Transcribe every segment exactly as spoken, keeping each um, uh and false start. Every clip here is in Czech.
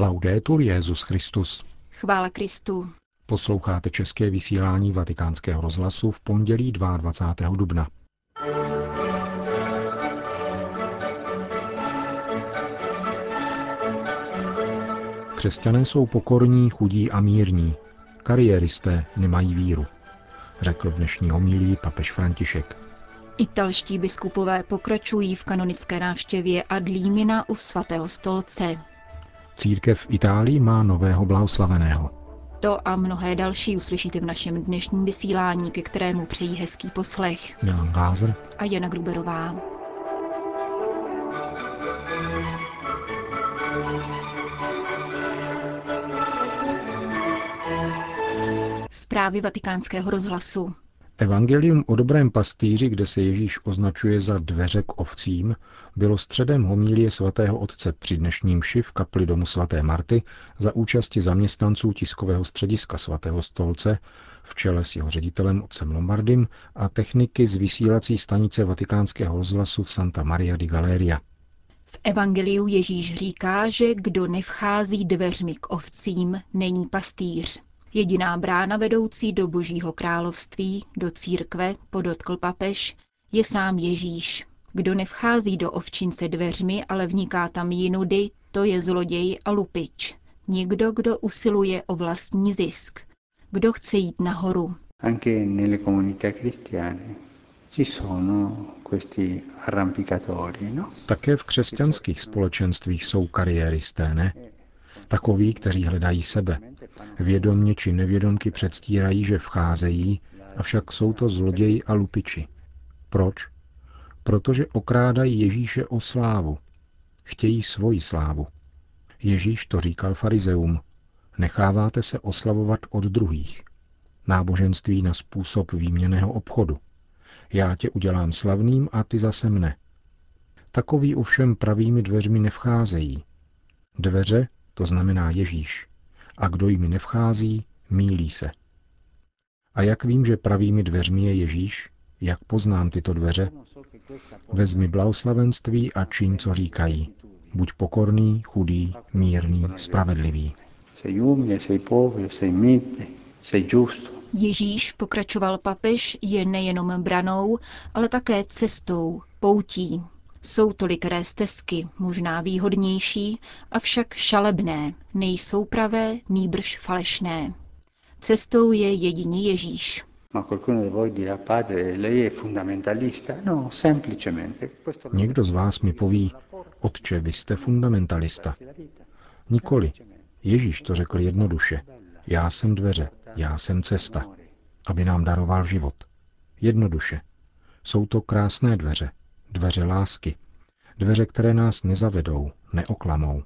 Laudetur Jesus Christus. Chvála Kristu. Posloucháte české vysílání Vatikánského rozhlasu v pondělí dvacátého druhého dubna. Křesťané jsou pokorní, chudí a mírní. Kariéristé nemají víru, řekl v dnešní homilii papež František. Italští biskupové pokračují v kanonické návštěvě Adlímina u svatého stolce. Církev v Itálii má nového blahoslaveného. To a mnohé další uslyšíte v našem dnešním vysílání, ke kterému přejí hezký poslech Milan Glázer a Jana Gruberová. Zprávy Vatikánského rozhlasu. Evangelium o dobrém pastýři, kde se Ježíš označuje za dveře k ovcím, bylo středem homilie svatého otce při dnešní mši v kapli domu svaté Marty za účasti zaměstnanců tiskového střediska svatého stolce v čele s jeho ředitelem otcem Lombardim a techniky z vysílací stanice Vatikánského rozhlasu v Santa Maria di Galeria. V evangeliu Ježíš říká, že kdo nevchází dveřmi k ovcím, není pastýř. Jediná brána vedoucí do Božího království, do církve, podotkl papež, je sám Ježíš. Kdo nevchází do ovčince dveřmi, ale vniká tam jinudy, to je zloděj a lupič. Nikdo, kdo usiluje o vlastní zisk. Kdo chce jít nahoru. Anche nelle comunità cristiane ci sono questi arrampicatori, no? Také v křesťanských společenstvích jsou kariéristé, ne? Takoví, kteří hledají sebe. Vědomně či nevědomky předstírají, že vcházejí, avšak jsou to zloději a lupiči. Proč? Protože okrádají Ježíše o slávu. Chtějí svoji slávu. Ježíš to říkal farizeum. Necháváte se oslavovat od druhých. Náboženství na způsob výměnného obchodu. Já tě udělám slavným a ty zase mne. Takoví ovšem pravými dveřmi nevcházejí. Dveře, to znamená Ježíš. A kdo jimi nevchází, mýlí se. A jak vím, že pravými dveřmi je Ježíš? Jak poznám tyto dveře? Vezmi blahoslavenství a čiň, co říkají. Buď pokorný, chudý, mírný, spravedlivý. Ježíš, pokračoval papež, je nejenom branou, ale také cestou, poutí. Jsou tolikré stezky, možná výhodnější, avšak šalebné, nejsou pravé, nýbrž falešné. Cestou je jedině Ježíš. Někdo z vás mi poví, otče, vy jste fundamentalista. Nikoli. Ježíš to řekl jednoduše. Já jsem dveře, já jsem cesta, aby nám daroval život. Jednoduše. Jsou to krásné dveře. Dveře lásky. Dveře, které nás nezavedou, neoklamou.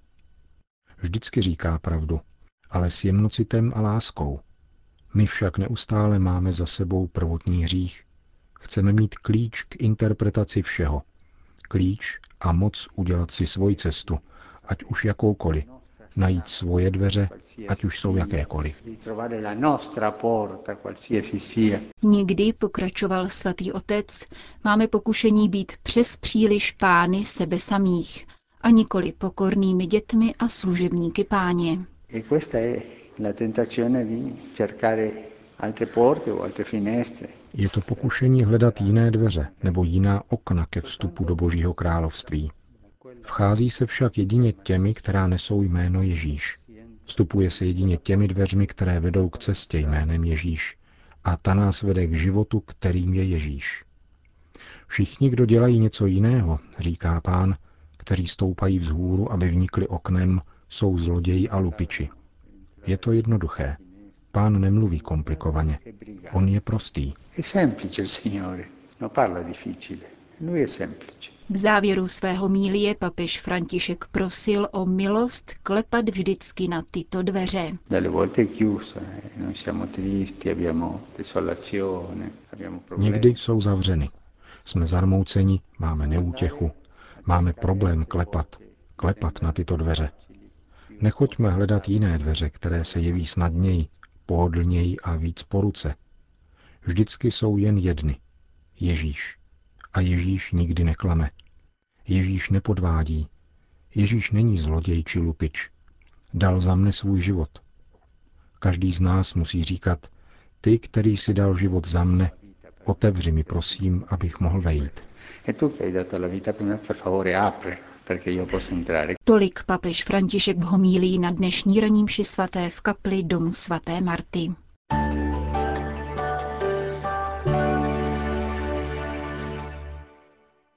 Vždycky říká pravdu, ale s jemnocitem a láskou. My však neustále máme za sebou prvotní hřích. Chceme mít klíč k interpretaci všeho. Klíč a moc udělat si svoji cestu, ať už jakoukoliv. Najít svoje dveře, ať už jsou jakékoliv. Nikdy, pokračoval svatý otec, máme pokušení být přes příliš pány sebe samých a nikoli pokornými dětmi a služebníky páně. Je to pokušení hledat jiné dveře nebo jiná okna ke vstupu do Božího království. Vchází se však jedině těmi, která nesou jméno Ježíš. Vstupuje se jedině těmi dveřmi, které vedou k cestě jménem Ježíš. A ta nás vede k životu, kterým je Ježíš. Všichni, kdo dělají něco jiného, říká Pán, kteří stoupají vzhůru, aby vnikli oknem, jsou zloději a lupiči. Je to jednoduché. Pán nemluví komplikovaně. On je prostý. Je semplice, Signore. No parla difficile. No je semplice. V závěru svého homilie papež František prosil o milost klepat vždycky na tyto dveře. Někdy jsou zavřeny. Jsme zarmouceni, máme neútěchu. Máme problém klepat. Klepat na tyto dveře. Nechoďme hledat jiné dveře, které se jeví snadněji, pohodlněji a víc po ruce. Vždycky jsou jen jedny. Ježíš. A Ježíš nikdy neklame. Ježíš nepodvádí. Ježíš není zloděj či lupič. dal za mne svůj život. Každý z nás musí říkat: ty, který si dal život za mne, otevři mi, prosím, abych mohl vejít. Tolik papež František v homílii na dnešní ranní mši svaté v kapli domu svaté Marty.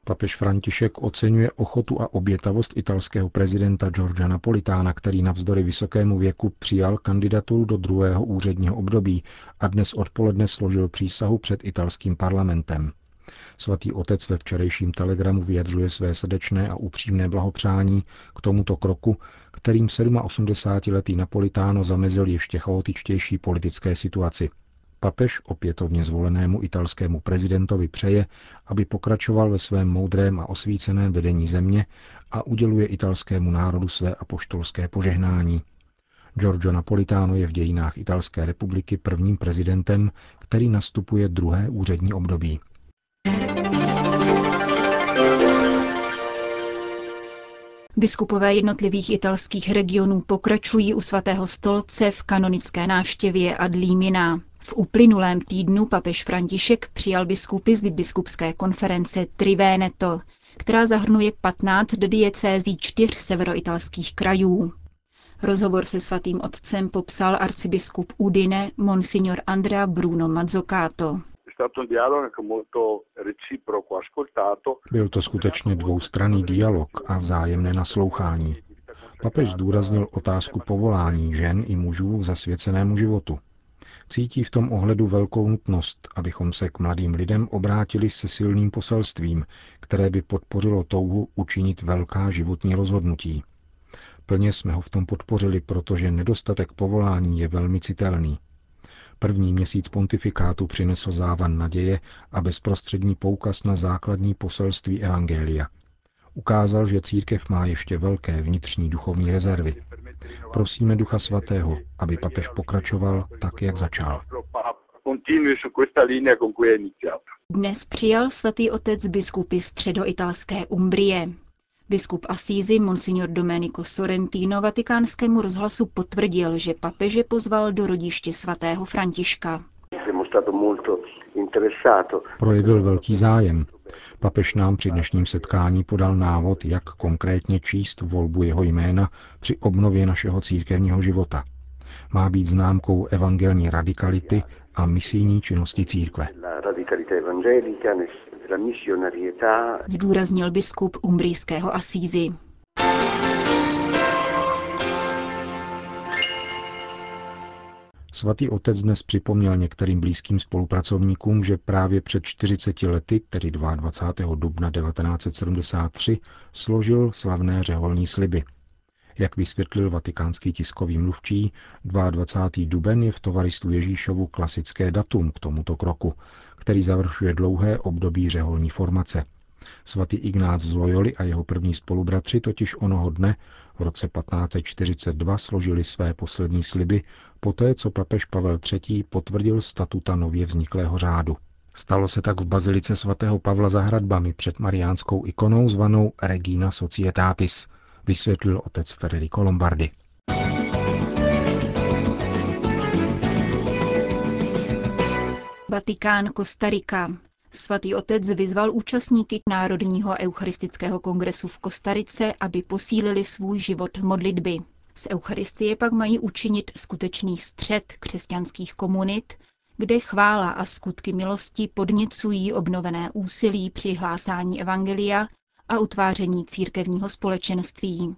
Papež František oceňuje ochotu a obětavost italského prezidenta Giorgia Napolitana, který navzdory vysokému věku přijal kandidaturu do druhého úředního období a dnes odpoledne složil přísahu před italským parlamentem. Svatý otec ve včerejším telegramu vyjadřuje své srdečné a upřímné blahopřání k tomuto kroku, kterým osmdesátisedmiletý Napolitano zamezil ještě chaotičtější politické situaci. Papež opětovně zvolenému italskému prezidentovi přeje, aby pokračoval ve svém moudrém a osvíceném vedení země, a uděluje italskému národu své apoštolské požehnání. Giorgio Napolitano je v dějinách Italské republiky prvním prezidentem, který nastupuje druhé úřední období. Biskupové jednotlivých italských regionů pokračují u svatého stolce v kanonické návštěvě ad limina. V uplynulém týdnu papež František přijal biskupy z biskupské konference Tri Veneto, která zahrnuje patnáct diecézí čtyř severoitalských krajů. Rozhovor se svatým otcem popsal arcibiskup Udine monsignor Andrea Bruno Mazzocato. Byl to skutečně dvoustranný dialog a vzájemné naslouchání. Papež zdůraznil otázku povolání žen i mužů k zasvěcenému životu. Cítí v tom ohledu velkou nutnost, abychom se k mladým lidem obrátili se silným poselstvím, které by podpořilo touhu učinit velká životní rozhodnutí. Plně jsme ho v tom podpořili, protože nedostatek povolání je velmi citelný. První měsíc pontifikátu přinesl závan naděje a bezprostřední poukaz na základní poselství evangelia. Ukázal, že církev má ještě velké vnitřní duchovní rezervy. Prosíme Ducha Svatého, aby papež pokračoval tak, jak začal. Dnes přijal svatý otec biskupy středoitalské Umbrie. Biskup Asízy monsignor Domenico Sorrentino Vatikánskému rozhlasu potvrdil, že papeže pozval do rodiště svatého Františka. Projevil velký zájem. Papež nám při dnešním setkání podal návod, jak konkrétně číst volbu jeho jména při obnově našeho církevního života. Má být známkou evangelní radikality a misijní činnosti církve. Zdůraznil biskup umbrijského Asízy. Svatý otec dnes připomněl některým blízkým spolupracovníkům, že právě před čtyřiceti lety, tedy dvacátého druhého dubna devatenáct set sedmdesát tři, složil slavné řeholní sliby. Jak vysvětlil vatikánský tiskový mluvčí, dvacátého druhého duben je v Tovaristu Ježíšovu klasické datum k tomuto kroku, který završuje dlouhé období řeholní formace. Svatý Ignác z Loyoli a jeho první spolubratři totiž onoho dne v roce patnáct set čtyřicet dva složili své poslední sliby, poté co papež Pavel třetí potvrdil statuta nově vzniklého řádu. Stalo se tak v bazilice svatého Pavla za hradbami před mariánskou ikonou zvanou Regina Societatis, vysvětlil otec Ferri Colombardi. Vatikán, Kostarika. Svatý otec vyzval účastníky Národního eucharistického kongresu v Kostarice, aby posílili svůj život modlitby. Z eucharistie pak mají učinit skutečný střed křesťanských komunit, kde chvála a skutky milosti podněcují obnovené úsilí při hlásání evangelia a utváření církevního společenství.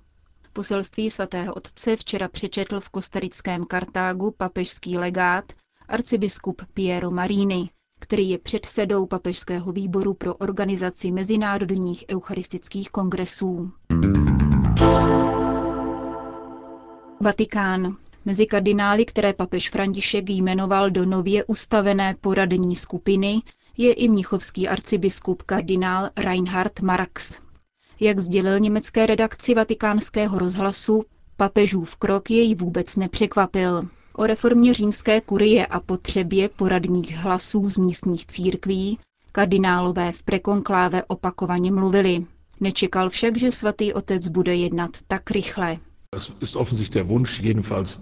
Poselství svatého otce včera přečetl v kostarickém Kartágu papežský legát arcibiskup Piero Marini, který je předsedou Papežského výboru pro organizaci mezinárodních eucharistických kongresů. Vatikán. Mezi kardinály, které papež František jmenoval do nově ustavené poradní skupiny, je i mnichovský arcibiskup kardinál Reinhard Marx. Jak sdělil německé redakci Vatikánského rozhlasu, papežův krok jej vůbec nepřekvapil. O reformě římské kurie a potřebě poradních hlasů z místních církví kardinálové v prekonkláve opakovaně mluvili. Nečekal však, že svatý otec bude jednat tak rychle. Es ist offensichtlich der Wunsch, jedenfalls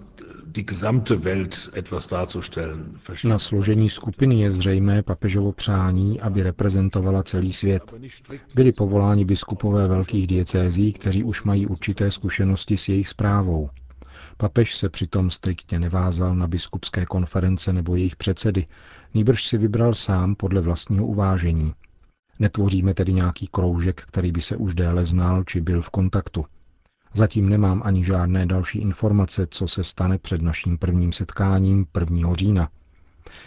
die gesamte Welt etwas darzustellen. Na složení skupiny je zřejmé papežovo přání, aby reprezentovala celý svět. Byli povoláni biskupové velkých diecézí, kteří už mají určité zkušenosti s jejich správou. Papež se přitom striktně nevázal na biskupské konference nebo jejich předsedy, nýbrž si vybral sám podle vlastního uvážení. Netvoříme tedy nějaký kroužek, který by se už déle znal či byl v kontaktu. Zatím nemám ani žádné další informace, co se stane před naším prvním setkáním prvního října.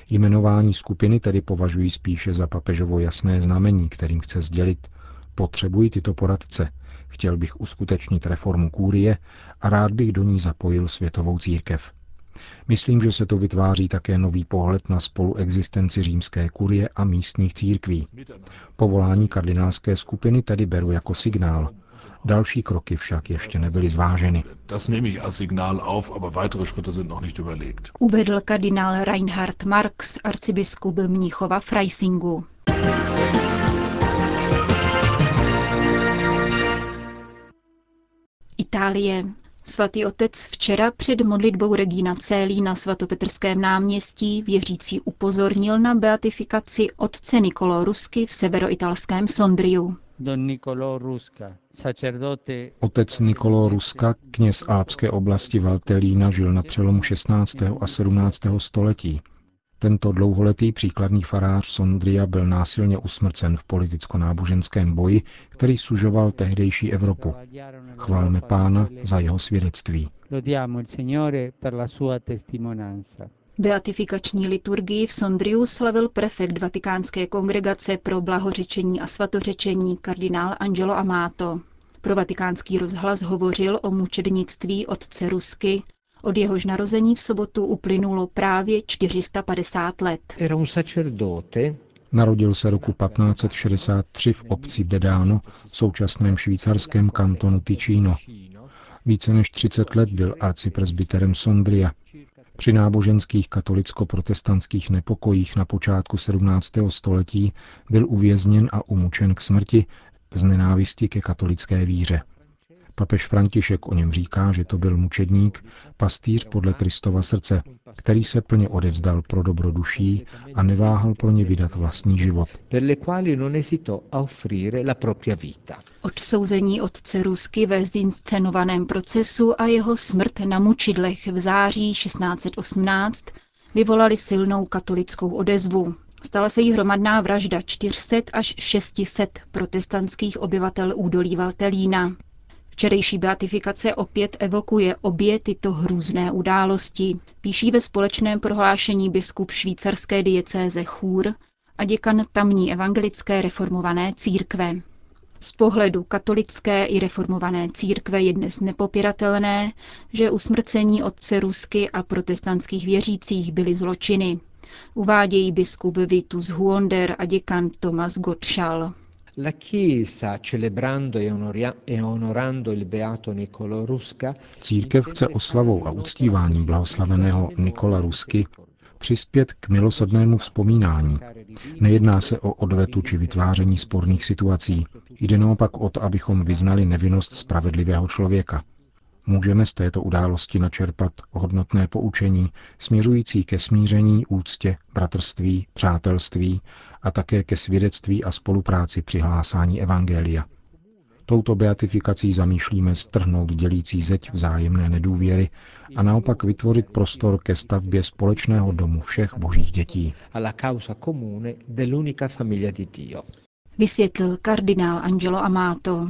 Jmenování skupiny tedy považuji spíše za papežovo jasné znamení, kterým chce sdělit: potřebuji tyto poradce, chtěl bych uskutečnit reformu kúrie a rád bych do ní zapojil světovou církev. Myslím, že se to vytváří také nový pohled na spoluexistenci římské kurie a místních církví. Povolání kardinálské skupiny tedy beru jako signál. Další kroky však ještě nebyly zváženy. Uvedl kardinál Reinhard Marx, arcibiskup Mnichova Freisingu. Itálie. Svatý otec včera před modlitbou Regina Coeli na svatopetrském náměstí věřící upozornil na beatifikaci otce Niccolò Rusky v severoitalském Sondriu. Otec Niccolò Ruska, kněz alpské oblasti Valtellina, žil na přelomu šestnáctého a sedmnáctého století. Tento dlouholetý příkladný farář Sondria byl násilně usmrcen v politicko-náboženském boji, který sužoval tehdejší Evropu. Chválme Pána za jeho svědectví. Beatifikační liturgii v Sondriu slavil prefekt Vatikánské kongregace pro blahořečení a svatořečení kardinál Angelo Amato. Pro Vatikánský rozhlas hovořil o mučednictví otce Rusky. Od jehož narození v sobotu uplynulo právě čtyři sta padesát let. Narodil se roku patnáct set šedesát tři v obci Dedano, v současném švýcarském kantonu Ticino. Více než třicet let byl arcipresbyterem Sondria. Při náboženských katolicko-protestantských nepokojích na počátku sedmnáctého století byl uvězněn a umučen k smrti z nenávisti ke katolické víře. Papež František o něm říká, že to byl mučedník, pastýř podle Kristova srdce, který se plně odevzdal pro dobro duší a neváhal pro ně vydat vlastní život. Odsouzení otce Rusky ve zinscenovaném procesu a jeho smrt na mučidlech v září šestnáct set osmnáct vyvolali silnou katolickou odezvu. Stala se jí hromadná vražda čtyři sta až šest set protestantských obyvatel údolí Valtellina. Včerejší beatifikace opět evokuje obě tyto hrůzné události, píší ve společném prohlášení biskup švýcarské diecéze Chůr a děkan tamní evangelické reformované církve. Z pohledu katolické i reformované církve je dnes nepopiratelné, že usmrcení otce Rusky a protestantských věřících byly zločiny, uvádějí biskup Vitus Huonder a děkan Thomas Gottschall. Církev chce oslavou a uctíváním blahoslaveného Niccolò Rusky přispět k milosrdnému vzpomínání. Nejedná se o odvetu či vytváření sporných situací. Jde naopak o to, abychom vyznali nevinnost spravedlivého člověka. Můžeme z této události načerpat hodnotné poučení, směřující ke smíření, úctě, bratrství, přátelství a také ke svědectví a spolupráci při hlásání evangelia. Touto beatifikací zamýšlíme strhnout dělící zeď vzájemné nedůvěry a naopak vytvořit prostor ke stavbě společného domu všech božích dětí. Vysvětlil kardinál Angelo Amato.